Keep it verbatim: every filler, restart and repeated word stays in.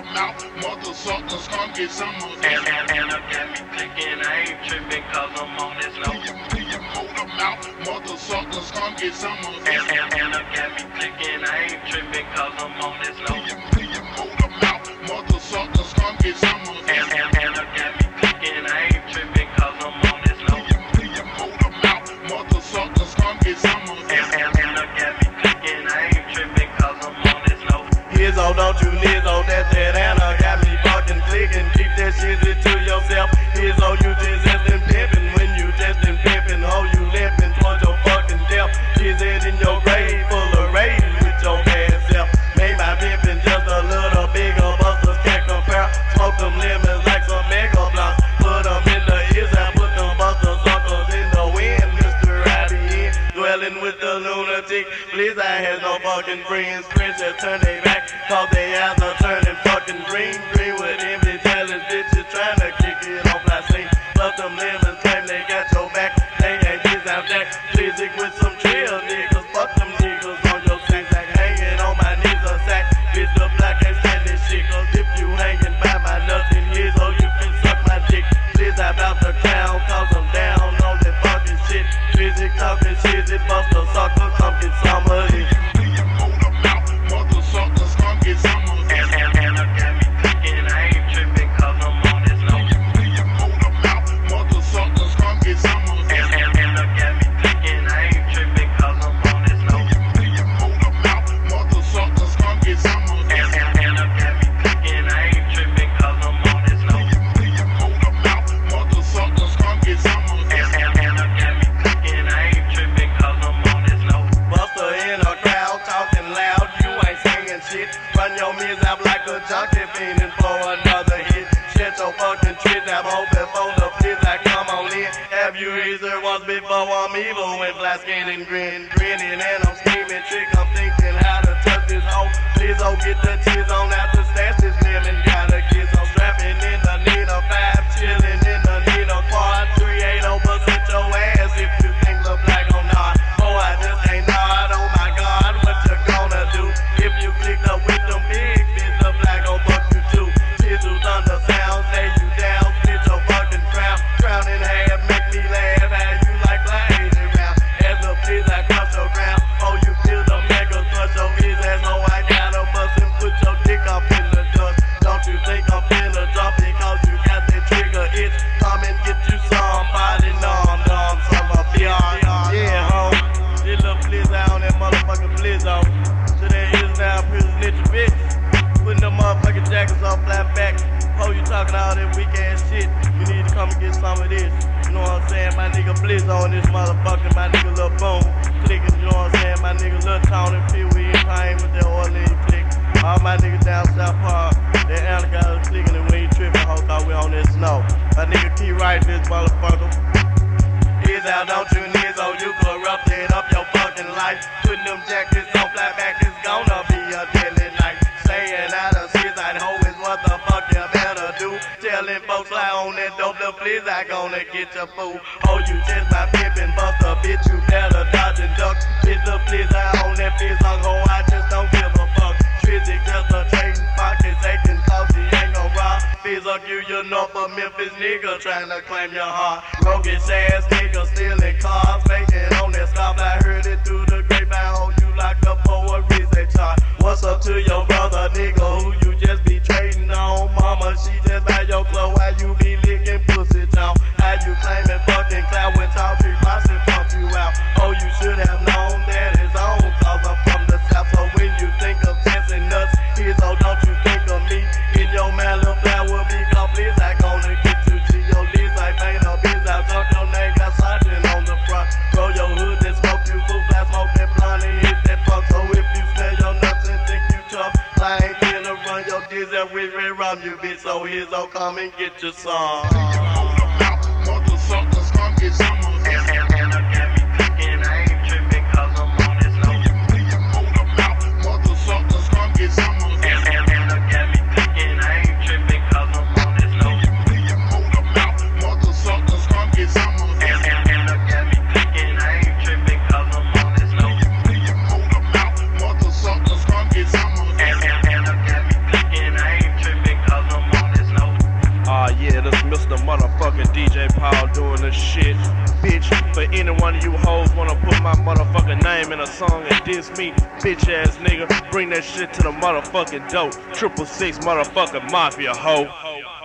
your mouth, motherfuckers, come get some of this. And, and, and I got me clicking, I ain't tripping cause I'm on this low. Do you, do you hold them out, motherfuckers, come get some of this. And, and, and I got me clicking, I ain't tripping cause I'm on this low. Do you, do you hold them out, motherfuckers, come get some of this. And, and, and I got me clicking, I ain't tripping cause I'm on this low. Do you, do you hold them out, motherfuckers, come get some of this. And, and, and I got me clicking, I ain't tripping cause I'm on this low. Izzo, don't you Lizzo, that's that Anna got me fucking clicking. Keep that shit to yourself. Izzo, you just isn't pimping. When you just in pimping, ho, you limping towards your fucking death. She's it in your grave, full of rage with your bad self. Made my pimping just a little bigger, busters can't compare. Smoke them lemons like some mega blocks. Put them in the ears and put them buster suckers in the wind. Mister Roddy in, dwelling with the lunatic. Please, I have no fucking friends. Friends that turn their back. Cause they eyes are turning fucking green, green with envy, jealous bitches trying to kick it off my scene. Plus them lemons claim they got your back, they ain't this out that. Please stick with some chill niggas, fuck them niggas on your sack, like hanging on my knees a sack. Bitch the black ain't stand this shit, cause if you hanging by my nothing is, oh you can suck my dick. Please I bout the crown, cause I'm down on that fucking shit. Please it talking shit, it bust a sucker, come get some of it. Triple motherfucking D J Paul doing this shit. Bitch, for any one of you hoes wanna put my motherfucking name in a song and diss me, bitch ass nigga, bring that shit to the motherfucking dope. Triple Six motherfucking Mafia, ho.